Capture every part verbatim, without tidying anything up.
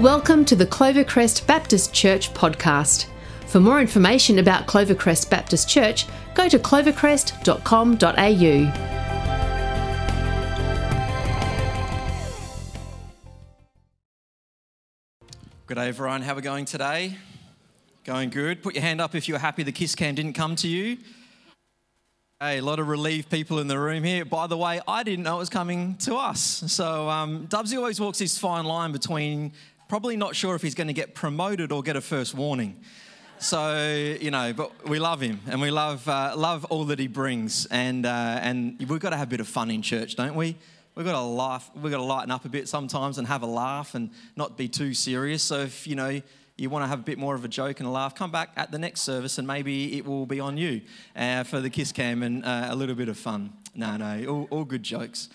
Welcome to the Clovercrest Baptist Church podcast. For more information about Clovercrest Baptist Church, go to clovercrest dot com dot a u. G'day everyone, how are we going today? Going good? Put your hand up if you're happy the kiss cam didn't come to you. Hey, a lot of relieved people in the room here. By the way, I didn't know it was coming to us. So um, Dubsy always walks this fine line between probably not sure if he's going to get promoted or get a first warning. So, you know, but we love him and we love uh, love all that he brings. And uh, and we've got to have a bit of fun in church, don't we? We've got to laugh. We've got to lighten up a bit sometimes and have a laugh and not be too serious. So if, you know, you want to have a bit more of a joke and a laugh, come back at the next service and maybe it will be on you uh, for the kiss cam and uh, a little bit of fun. No, no, all, all good jokes.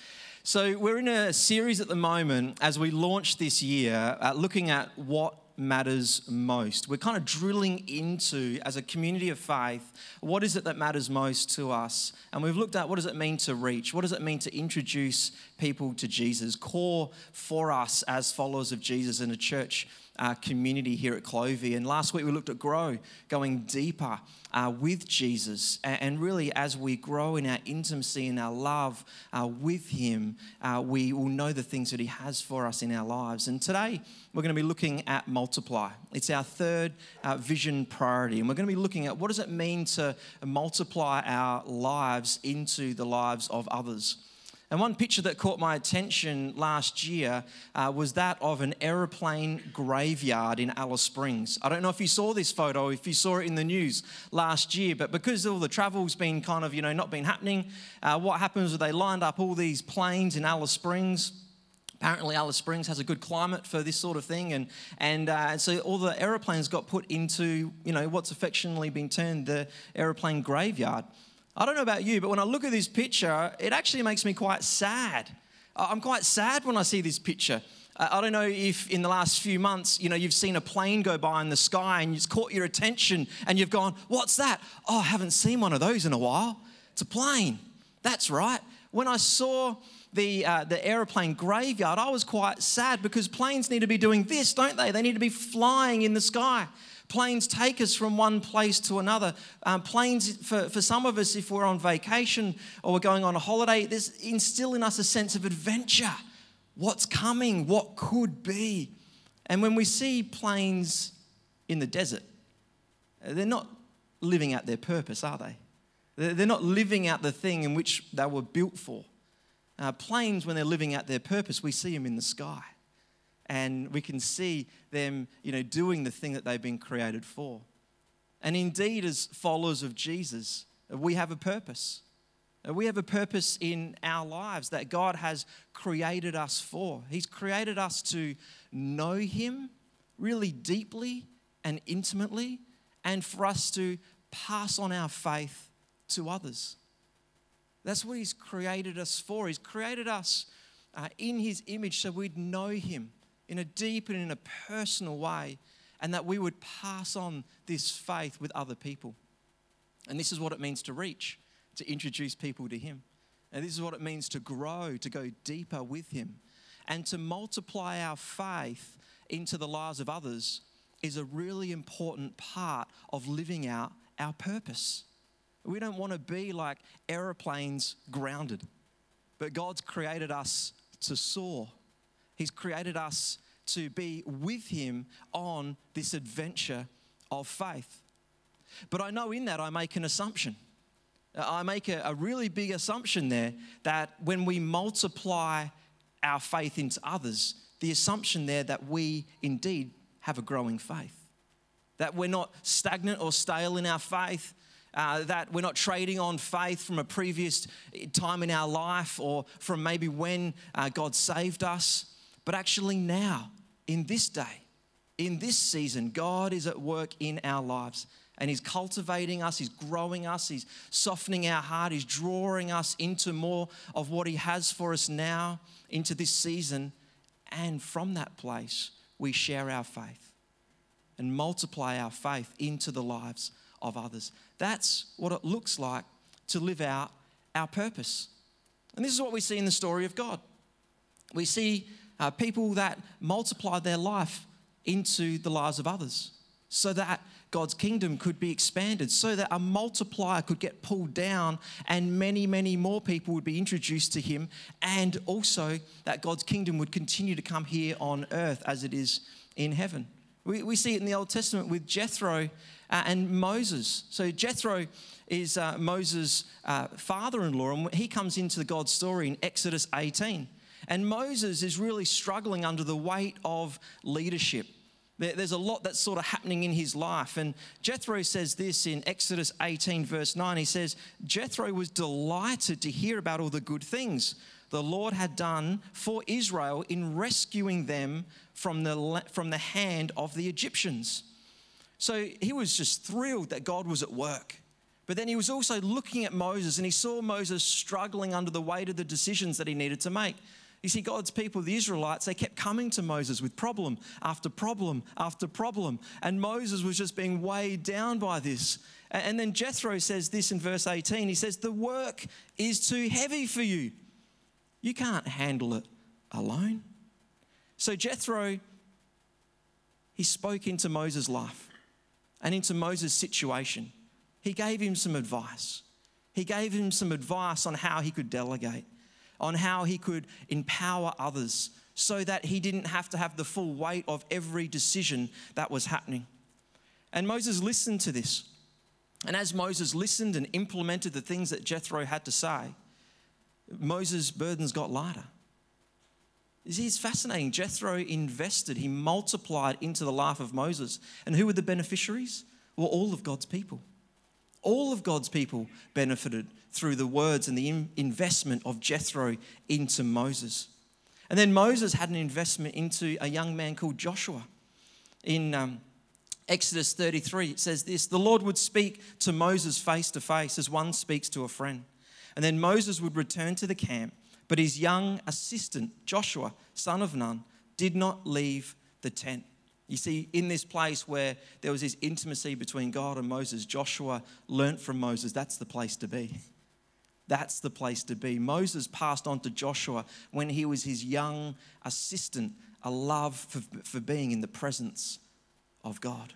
So we're in a series at the moment as we launch this year uh, looking at what matters most. We're kind of drilling into, as a community of faith, what is it that matters most to us? And we've looked at what does it mean to reach? What does it mean to introduce people to Jesus? Core for us as followers of Jesus in a church Uh, community here at Clovey. And last week we looked at grow, going deeper uh, with Jesus. And, and really as we grow in our intimacy and our love uh, with him, uh, we will know the things that he has for us in our lives. And today we're going to be looking at multiply. It's our third uh, vision priority. And we're going to be looking at what does it mean to multiply our lives into the lives of others. And one picture that caught my attention last year uh, was that of an aeroplane graveyard in Alice Springs. I don't know if you saw this photo, if you saw it in the news last year, but because all the travel's been kind of, you know, not been happening, uh, what happens is they lined up all these planes in Alice Springs. Apparently Alice Springs has a good climate for this sort of thing, and and uh, so all the aeroplanes got put into, you know, what's affectionately been termed the aeroplane graveyard. I don't know about you, but when I look at this picture, it actually makes me quite sad. I'm quite sad when I see this picture. I don't know if in the last few months, you know, you've seen a plane go by in the sky and it's caught your attention and you've gone, what's that? Oh, I haven't seen one of those in a while. It's a plane. That's right. When I saw the uh, the aeroplane graveyard, I was quite sad because planes need to be doing this, don't they? They need to be flying in the sky. Planes take us from one place to another. Um, planes, for, for some of us, if we're on vacation or we're going on a holiday, this instill in us a sense of adventure. What's coming? What could be? And when we see planes in the desert, they're not living out their purpose, are they? They're not living out the thing in which they were built for. Uh, planes, when they're living out their purpose, we see them in the sky. And we can see them, you know, doing the thing that they've been created for. And indeed, as followers of Jesus, we have a purpose. We have a purpose in our lives that God has created us for. He's created us to know him really deeply and intimately, and for us to pass on our faith to others. That's what he's created us for. He's created us uh, in his image so we'd know him in a deep and in a personal way, and that we would pass on this faith with other people. And this is what it means to reach, to introduce people to him. And this is what it means to grow, to go deeper with him. And to multiply our faith into the lives of others is a really important part of living out our purpose. We don't want to be like aeroplanes grounded, but God's created us to soar. He's created us to be with him on this adventure of faith. But I know in that I make an assumption. I make a, a really big assumption there that when we multiply our faith into others, the assumption there that we indeed have a growing faith, that we're not stagnant or stale in our faith, Uh, that we're not trading on faith from a previous time in our life or from maybe when uh, God saved us, but actually now, in this day, in this season, God is at work in our lives and he's cultivating us, he's growing us, he's softening our heart, he's drawing us into more of what he has for us now, into this season, and from that place, we share our faith and multiply our faith into the lives of others. That's what it looks like to live out our purpose. And this is what we see in the story of God. We see uh, people that multiply their life into the lives of others so that God's kingdom could be expanded, so that a multiplier could get pulled down and many, many more people would be introduced to him, and also that God's kingdom would continue to come here on earth as it is in heaven. We, we see it in the Old Testament with Jethro uh, and Moses. So Jethro is uh, Moses' uh, father-in-law, and he comes into the God story in Exodus eighteen. And Moses is really struggling under the weight of leadership. There's a lot that's sort of happening in his life. And Jethro says this in Exodus eighteen, verse nine. He says, Jethro was delighted to hear about all the good things the Lord had done for Israel in rescuing them from the, from the hand of the Egyptians. So he was just thrilled that God was at work. But then he was also looking at Moses, and he saw Moses struggling under the weight of the decisions that he needed to make. You see, God's people, the Israelites, they kept coming to Moses with problem after problem after problem. And Moses was just being weighed down by this. And then Jethro says this in verse eighteen. He says, the work is too heavy for you. You can't handle it alone. So Jethro, he spoke into Moses' life and into Moses' situation. He gave him some advice. He gave him some advice on how he could delegate, on how he could empower others so that he didn't have to have the full weight of every decision that was happening. And Moses listened to this. And as Moses listened and implemented the things that Jethro had to say, Moses' burdens got lighter. You see, it's fascinating. Jethro invested, he multiplied into the life of Moses. And who were the beneficiaries? Well, all of God's people. All of God's people benefited through the words and the investment of Jethro into Moses. And then Moses had an investment into a young man called Joshua. In um, Exodus thirty-three, it says this, the Lord would speak to Moses face to face as one speaks to a friend. And then Moses would return to the camp, but his young assistant, Joshua, son of Nun, did not leave the tent. You see, in this place where there was this intimacy between God and Moses, Joshua learnt from Moses, that's the place to be. That's the place to be. Moses passed on to Joshua when he was his young assistant, a love for, for being in the presence of God.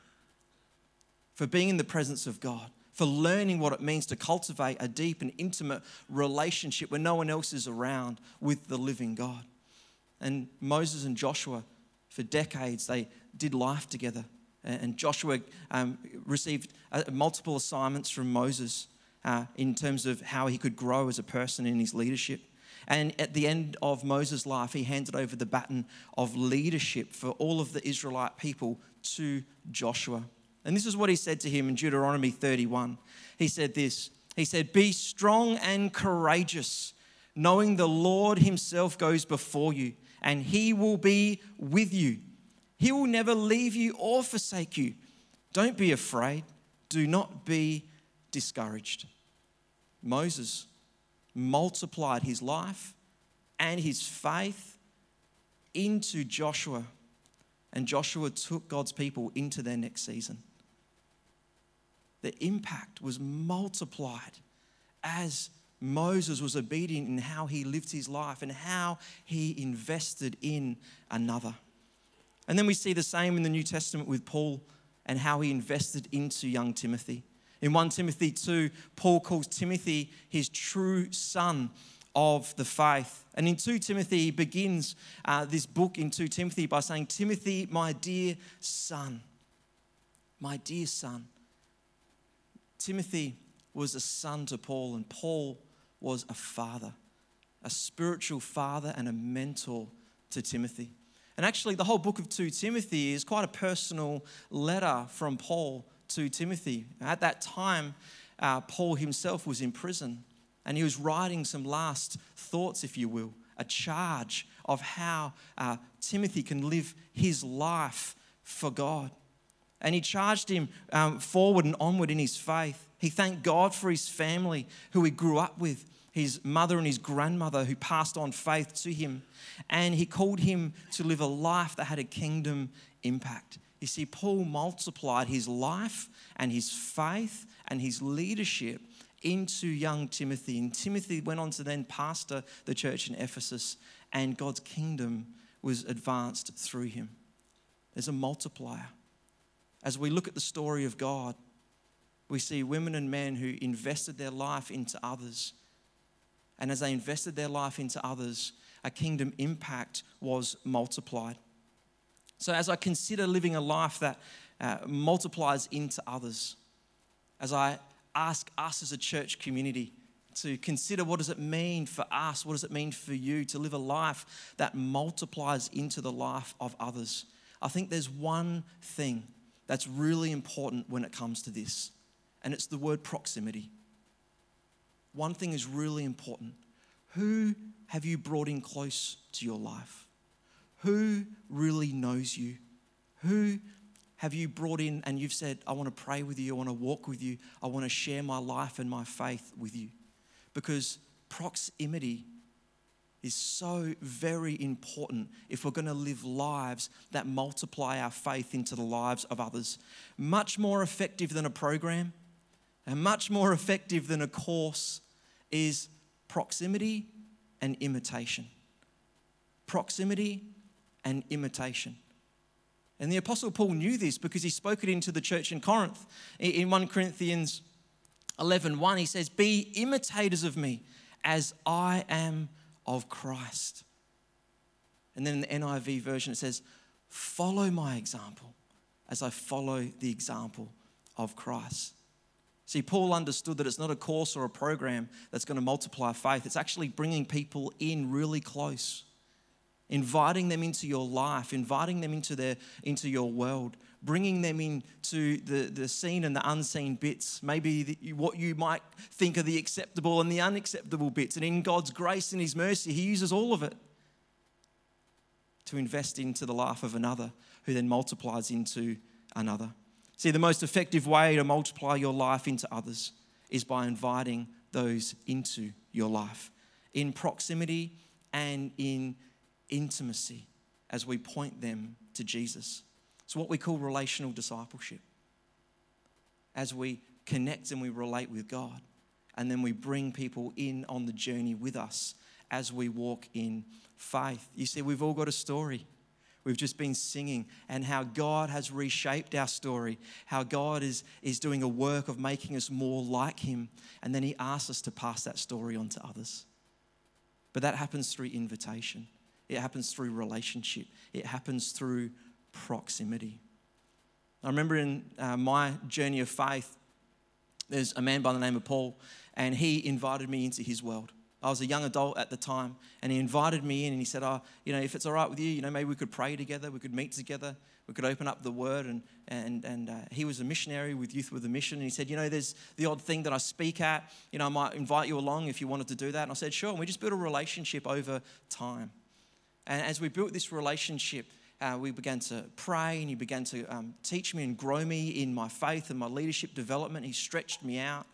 For being in the presence of God. For learning what it means to cultivate a deep and intimate relationship where no one else is around with the living God. And Moses and Joshua, for decades, they did life together. And Joshua um, received uh, multiple assignments from Moses uh, in terms of how he could grow as a person in his leadership. And at the end of Moses' life, he handed over the baton of leadership for all of the Israelite people to Joshua. And this is what he said to him in Deuteronomy thirty-one. He said this, he said, be strong and courageous, knowing the Lord himself goes before you, and he will be with you. He will never leave you or forsake you. Don't be afraid. Do not be discouraged. Moses multiplied his life and his faith into Joshua, and Joshua took God's people into their next season. The impact was multiplied as Moses was obedient in how he lived his life and how he invested in another. And then we see the same in the New Testament with Paul and how he invested into young Timothy. In First Timothy two, Paul calls Timothy his true son of the faith. And in Second Timothy, he begins uh, this book in Second Timothy by saying, Timothy, my dear son, my dear son. Timothy was a son to Paul, and Paul was a father, a spiritual father and a mentor to Timothy. And actually, the whole book of Second Timothy is quite a personal letter from Paul to Timothy. At that time, uh, Paul himself was in prison, and he was writing some last thoughts, if you will, a charge of how uh, Timothy can live his life for God. And he charged him um, forward and onward in his faith. He thanked God for his family, who he grew up with, his mother and his grandmother who passed on faith to him. And he called him to live a life that had a kingdom impact. You see, Paul multiplied his life and his faith and his leadership into young Timothy. And Timothy went on to then pastor the church in Ephesus, and God's kingdom was advanced through him. There's a multiplier. As we look at the story of God, we see women and men who invested their life into others. And as they invested their life into others, a kingdom impact was multiplied. So as I consider living a life that uh, multiplies into others, as I ask us as a church community to consider what does it mean for us, what does it mean for you to live a life that multiplies into the life of others, I think there's one thing that's really important when it comes to this, and it's the word proximity. One thing is really important. Who have you brought in close to your life? Who really knows you? Who have you brought in and you've said, I want to pray with you, I want to walk with you, I want to share my life and my faith with you? Because proximity is so very important if we're going to live lives that multiply our faith into the lives of others. Much more effective than a program and much more effective than a course is proximity and imitation. Proximity and imitation. And the Apostle Paul knew this because he spoke it into the church in Corinth. In First Corinthians eleven one, he says, be imitators of me as I am of Christ. And then in the N I V version, it says, follow my example as I follow the example of Christ. See, Paul understood that it's not a course or a program that's going to multiply faith. It's actually bringing people in really close, inviting them into your life, inviting them into their into your world, bringing them into the, the seen and the unseen bits, maybe the, what you might think are the acceptable and the unacceptable bits. And in God's grace and his mercy, he uses all of it to invest into the life of another, who then multiplies into another. See, the most effective way to multiply your life into others is by inviting those into your life in proximity and in intimacy as we point them to Jesus. It's what we call relational discipleship. As we connect and we relate with God, and then we bring people in on the journey with us as we walk in faith. You see, we've all got a story. We've just been singing and how God has reshaped our story, how God is, is doing a work of making us more like him. And then he asks us to pass that story on to others. But that happens through invitation. It happens through relationship. It happens through proximity. I remember in uh, my journey of faith, there's a man by the name of Paul, and he invited me into his world. I was a young adult at the time, and he invited me in and he said, oh, you know, if it's all right with you, you know, maybe we could pray together, we could meet together, we could open up the word. And and and uh, he was a missionary with Youth With A Mission. And he said, you know, there's the odd thing that I speak at, you know, I might invite you along if you wanted to do that. And I said, sure. And we just built a relationship over time. And as we built this relationship, Uh, we began to pray, and he began to um, teach me and grow me in my faith and my leadership development. He stretched me out.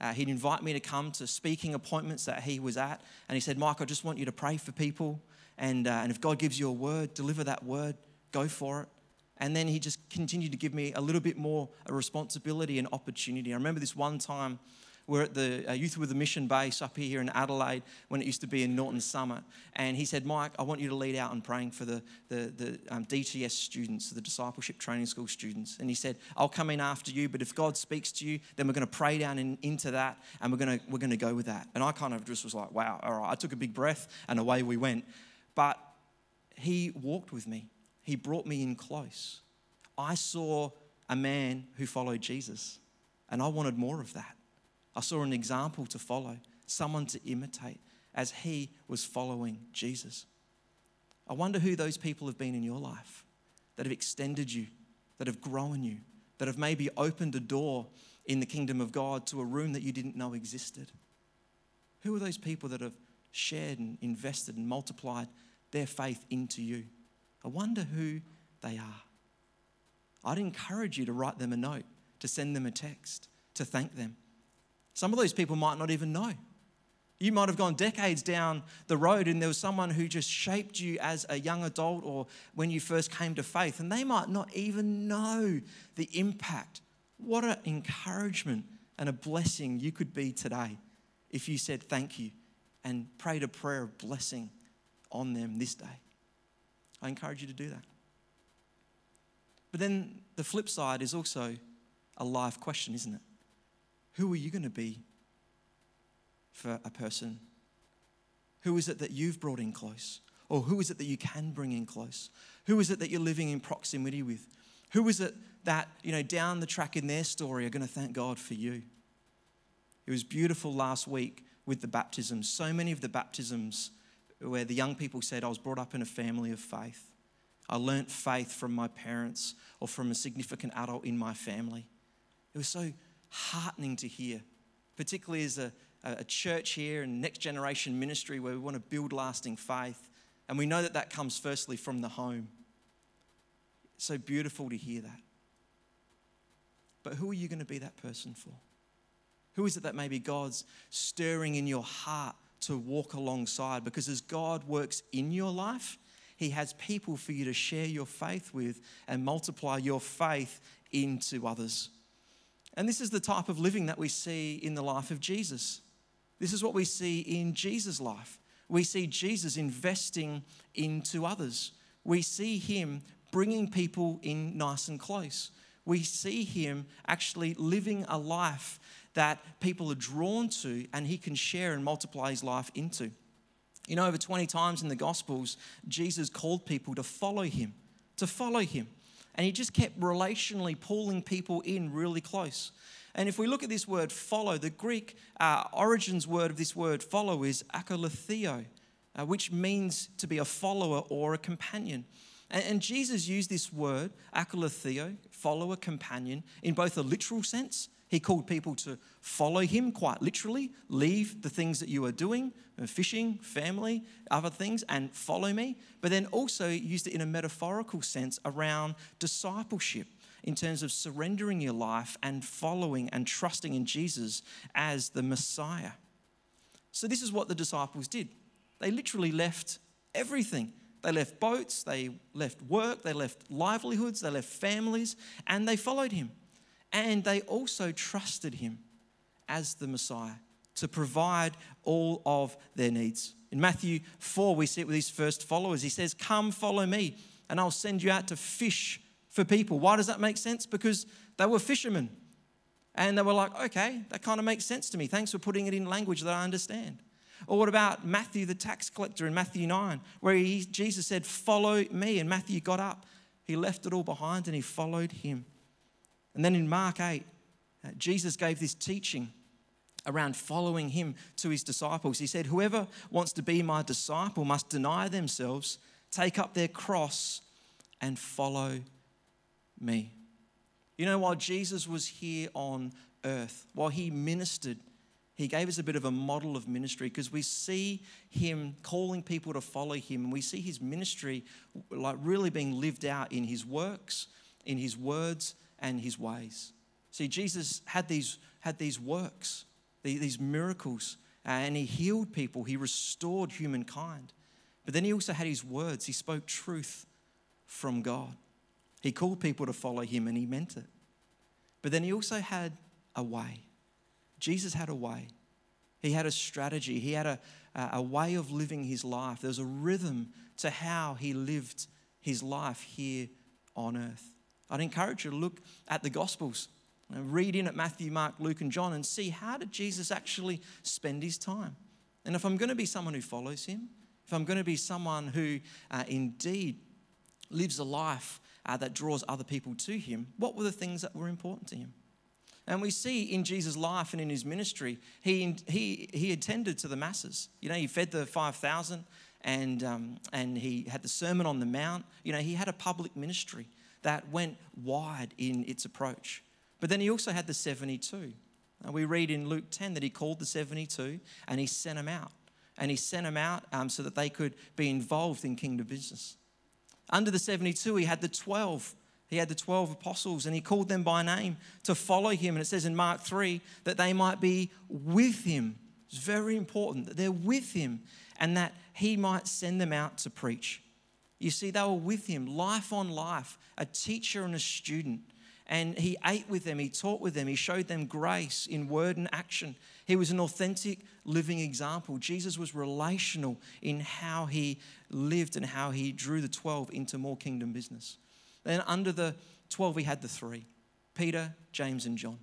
Uh, he'd invite me to come to speaking appointments that he was at. And he said, Mike, I just want you to pray for people. And, uh, and if God gives you a word, deliver that word. Go for it. And then he just continued to give me a little bit more a responsibility and opportunity. I remember this one time we're at the uh, Youth With A Mission base up here in Adelaide when it used to be in Norton Summit. And he said, Mike, I want you to lead out in praying for the, the, the um, D T S students, the Discipleship Training School students. And he said, I'll come in after you, but if God speaks to you, then we're going to pray down in, into that, and we're going to we're going to go with that. And I kind of just was like, wow, all right. I took a big breath and away we went. But he walked with me. He brought me in close. I saw a man who followed Jesus, and I wanted more of that. I saw an example to follow, someone to imitate as he was following Jesus. I wonder who those people have been in your life that have extended you, that have grown you, that have maybe opened a door in the kingdom of God to a room that you didn't know existed. Who are those people that have shared and invested and multiplied their faith into you? I wonder who they are. I'd encourage you to write them a note, to send them a text, to thank them. Some of those people might not even know. You might have gone decades down the road and there was someone who just shaped you as a young adult or when you first came to faith, and they might not even know the impact. What an encouragement and a blessing you could be today if you said thank you and prayed a prayer of blessing on them this day. I encourage you to do that. But then the flip side is also a live question, isn't it? Who are you going to be for a person? Who is it that you've brought in close? Or who is it that you can bring in close? Who is it that you're living in proximity with? Who is it that, you know, down the track in their story are going to thank God for you? It was beautiful last week with the baptisms. So many of the baptisms where the young people said, I was brought up in a family of faith. I learnt faith from my parents or from a significant adult in my family. It was so heartening to hear, particularly as a, a church here and next generation ministry where we want to build lasting faith. And we know that that comes firstly from the home. It's so beautiful to hear that. But who are you going to be that person for? Who is it that maybe God's stirring in your heart to walk alongside? Because as God works in your life, He has people for you to share your faith with and multiply your faith into others. And this is the type of living that we see in the life of Jesus. This is what we see in Jesus' life. We see Jesus investing into others. We see Him bringing people in nice and close. We see Him actually living a life that people are drawn to, and He can share and multiply His life into. You know, over twenty times in the Gospels, Jesus called people to follow Him, to follow Him. And He just kept relationally pulling people in really close. And if we look at this word follow, the Greek uh, origins word of this word follow is akoloutheo, uh, which means to be a follower or a companion. And Jesus used this word, akoloutheo, follower, companion, in both a literal sense. He called people to follow Him quite literally, leave the things that you are doing, fishing, family, other things, and follow Me. But then also used it in a metaphorical sense around discipleship in terms of surrendering your life and following and trusting in Jesus as the Messiah. So this is what the disciples did. They literally left everything. They left boats, they left work, they left livelihoods, they left families, and they followed Him. And they also trusted Him as the Messiah to provide all of their needs. In Matthew four, we see it with His first followers. He says, come follow Me, and I'll send you out to fish for people. Why does that make sense? Because they were fishermen. And they were like, okay, that kind of makes sense to me. Thanks for putting it in language that I understand. Or what about Matthew, the tax collector in Matthew nine, where he, Jesus said, follow Me. And Matthew got up. He left it all behind and he followed Him. And then in Mark eight, Jesus gave this teaching around following Him to His disciples. He said, whoever wants to be My disciple must deny themselves, take up their cross and follow Me. You know, while Jesus was here on earth, while He ministered, He gave us a bit of a model of ministry because we see Him calling people to follow Him. And we see His ministry like really being lived out in His works, in His words, and His ways. See, Jesus had these had these works, these miracles, and He healed people. He restored humankind. But then He also had His words. He spoke truth from God. He called people to follow Him and He meant it. But then He also had a way. Jesus had a way. He had a strategy. He had a, a way of living His life. There was a rhythm to how He lived His life here on earth. I'd encourage you to look at the Gospels and read in at Matthew, Mark, Luke, and John and see how did Jesus actually spend His time. And if I'm going to be someone who follows Him, if I'm going to be someone who uh, indeed lives a life uh, that draws other people to Him, what were the things that were important to Him? And we see in Jesus' life and in His ministry, he he he attended to the masses. You know, He fed the five thousand and um, and He had the Sermon on the Mount. You know, He had a public ministry that went wide in its approach. But then He also had the seventy-two. And we read in Luke ten that He called the seventy-two and He sent them out. And He sent them out um, so that they could be involved in kingdom business. Under the seventy-two, He had the twelve. He had the twelve apostles and He called them by name to follow Him. And it says in Mark three that they might be with Him. It's very important that they're with Him and that He might send them out to preach. You see, they were with Him, life on life, a teacher and a student. And He ate with them, He taught with them, He showed them grace in word and action. He was an authentic living example. Jesus was relational in how He lived and how He drew the twelve into more kingdom business. Then under the twelve, we had the three, Peter, James, and John.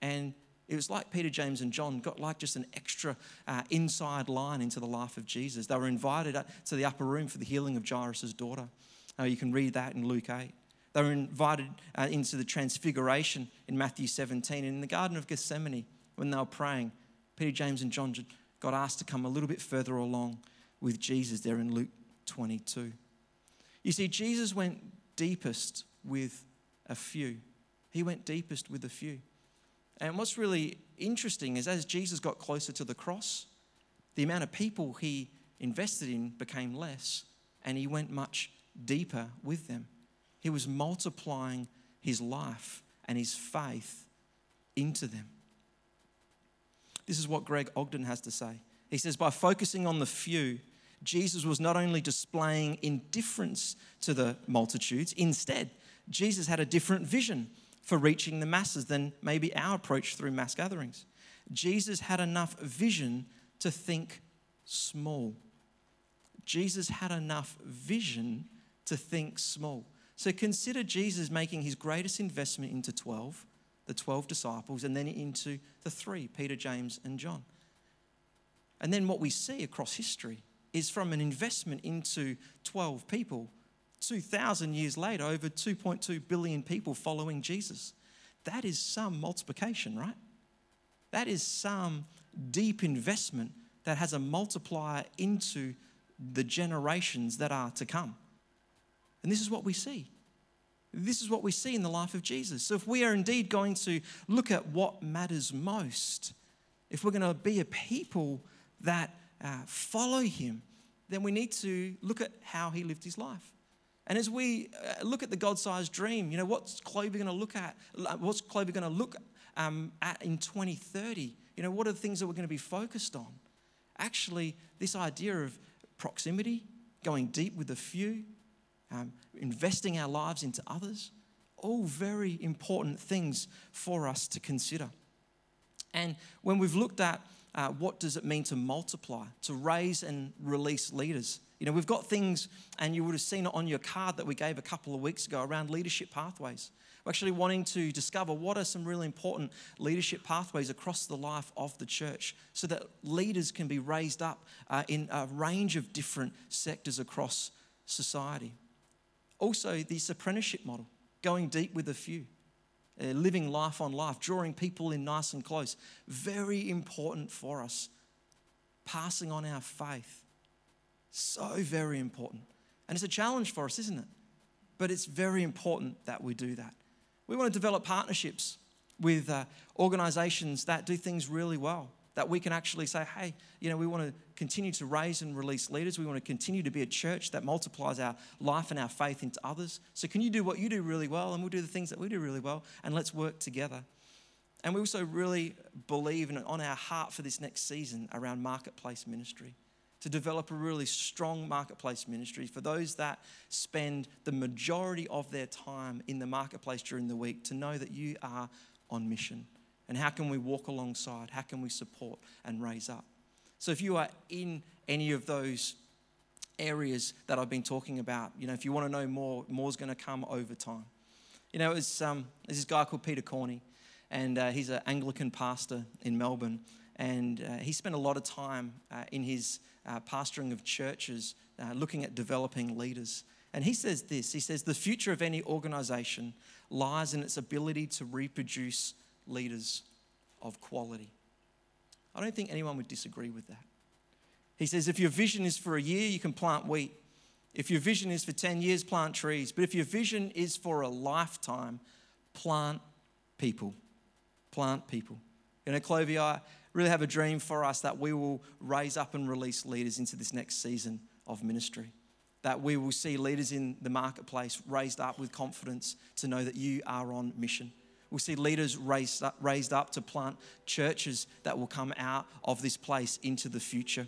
And it was like Peter, James, and John got like just an extra uh, inside line into the life of Jesus. They were invited to the upper room for the healing of Jairus' daughter. Uh, you can read that in Luke eight. They were invited uh, into the transfiguration in Matthew seventeen. And in the Garden of Gethsemane, when they were praying, Peter, James, and John got asked to come a little bit further along with Jesus there in Luke twenty-two. You see, Jesus went deepest with a few. He went deepest with a few. And what's really interesting is as Jesus got closer to the cross, the amount of people he invested in became less, and he went much deeper with them. He was multiplying his life and his faith into them. This is what Greg Ogden has to say. He says, by focusing on the few, Jesus was not only displaying indifference to the multitudes, instead, Jesus had a different vision for reaching the masses than maybe our approach through mass gatherings. Jesus had enough vision to think small. Jesus had enough vision to think small. So consider Jesus making his greatest investment into twelve, the twelve disciples, and then into the three, Peter, James, and John. And then what we see across history is from an investment into twelve people, two thousand years later, over two point two billion people following Jesus. That is some multiplication, right? That is some deep investment that has a multiplier into the generations that are to come. And this is what we see. This is what we see in the life of Jesus. So if we are indeed going to look at what matters most, if we're going to be a people that Uh, follow him, then we need to look at how he lived his life. And as we uh, look at the God-sized dream, you know, what's Clover going to look at? What's Clover going to look um, at in twenty thirty? You know, what are the things that we're going to be focused on? Actually, this idea of proximity, going deep with a few, um, investing our lives into others, all very important things for us to consider. And when we've looked at Uh, what does it mean to multiply, to raise and release leaders? You know, we've got things, and you would have seen it on your card that we gave a couple of weeks ago around leadership pathways. We're actually wanting to discover what are some really important leadership pathways across the life of the church so that leaders can be raised up uh, in a range of different sectors across society. Also, this apprenticeship model, going deep with a few. Uh, living life on life, drawing people in nice and close. Very important for us. Passing on our faith. So very important. And it's a challenge for us, isn't it? But it's very important that we do that. We want to develop partnerships with uh, organisations that do things really well, that we can actually say, hey, you know, we want to continue to raise and release leaders. We want to continue to be a church that multiplies our life and our faith into others. So can you do what you do really well, and we'll do the things that we do really well, and let's work together. And we also really believe in on our heart for this next season around marketplace ministry, to develop a really strong marketplace ministry for those that spend the majority of their time in the marketplace during the week to know that you are on mission. And how can we walk alongside? How can we support and raise up? So if you are in any of those areas that I've been talking about, you know, if you want to know more, more's going to come over time. You know, it's, um, there's this guy called Peter Corney, and uh, he's an Anglican pastor in Melbourne. And uh, he spent a lot of time uh, in his uh, pastoring of churches uh, looking at developing leaders. And he says this, he says, the future of any organisation lies in its ability to reproduce leaders of quality. I don't think anyone would disagree with that. He says, if your vision is for a year, you can plant wheat. If your vision is for ten years, plant trees. But if your vision is for a lifetime, plant people. Plant people. You know, Clovey, I really have a dream for us that we will raise up and release leaders into this next season of ministry. That we will see leaders in the marketplace raised up with confidence to know that you are on mission. We'll see leaders raised up, raised up to plant churches that will come out of this place into the future.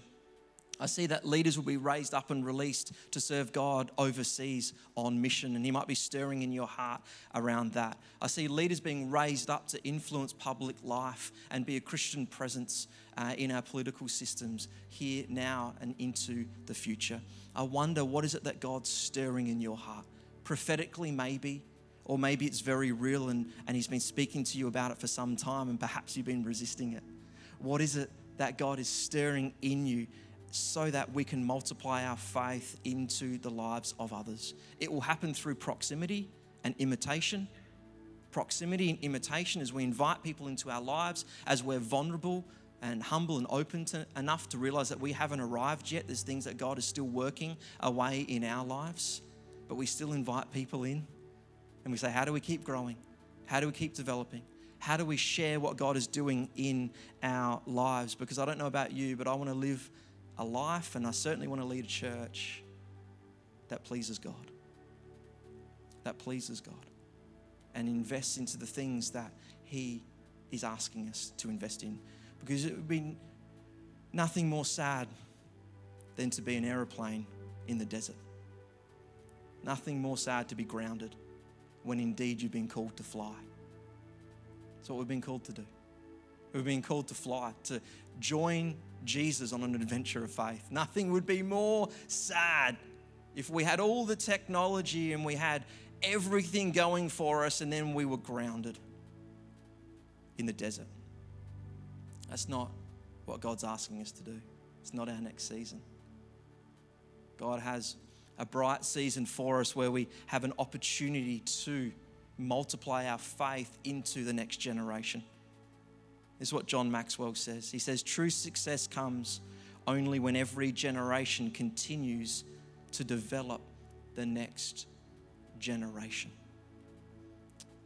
I see that leaders will be raised up and released to serve God overseas on mission, and he might be stirring in your heart around that. I see leaders being raised up to influence public life and be a Christian presence uh, in our political systems here, now, and into the future. I wonder, what is it that God's stirring in your heart? prophetically maybe, or maybe it's very real and, and he's been speaking to you about it for some time and perhaps you've been resisting it. What is it that God is stirring in you so that we can multiply our faith into the lives of others? It will happen through proximity and imitation. Proximity and imitation as we invite people into our lives, as we're vulnerable and humble and open to, enough to realize that we haven't arrived yet. There's things that God is still working away in our lives, but we still invite people in. And we say, how do we keep growing? How do we keep developing? How do we share what God is doing in our lives? Because I don't know about you, but I want to live a life, and I certainly want to lead a church that pleases God. That pleases God. And invests into the things that He is asking us to invest in. Because it would be nothing more sad than to be an aeroplane in the desert. Nothing more sad to be grounded when indeed you've been called to fly. That's what we've been called to do. We've been called to fly, to join Jesus on an adventure of faith. Nothing would be more sad if we had all the technology and we had everything going for us and then we were grounded in the desert. That's not what God's asking us to do. It's not our next season. God has a bright season for us where we have an opportunity to multiply our faith into the next generation. This is what John Maxwell says. He says, true success comes only when every generation continues to develop the next generation.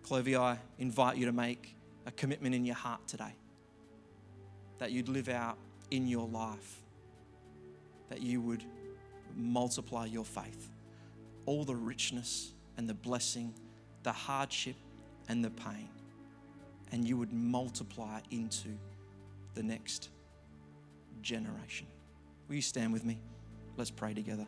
Clovey, I invite you to make a commitment in your heart today that you'd live out in your life, that you would multiply your faith, all the richness and the blessing, the hardship and the pain, and you would multiply into the next generation. Will you stand with me? Let's pray together.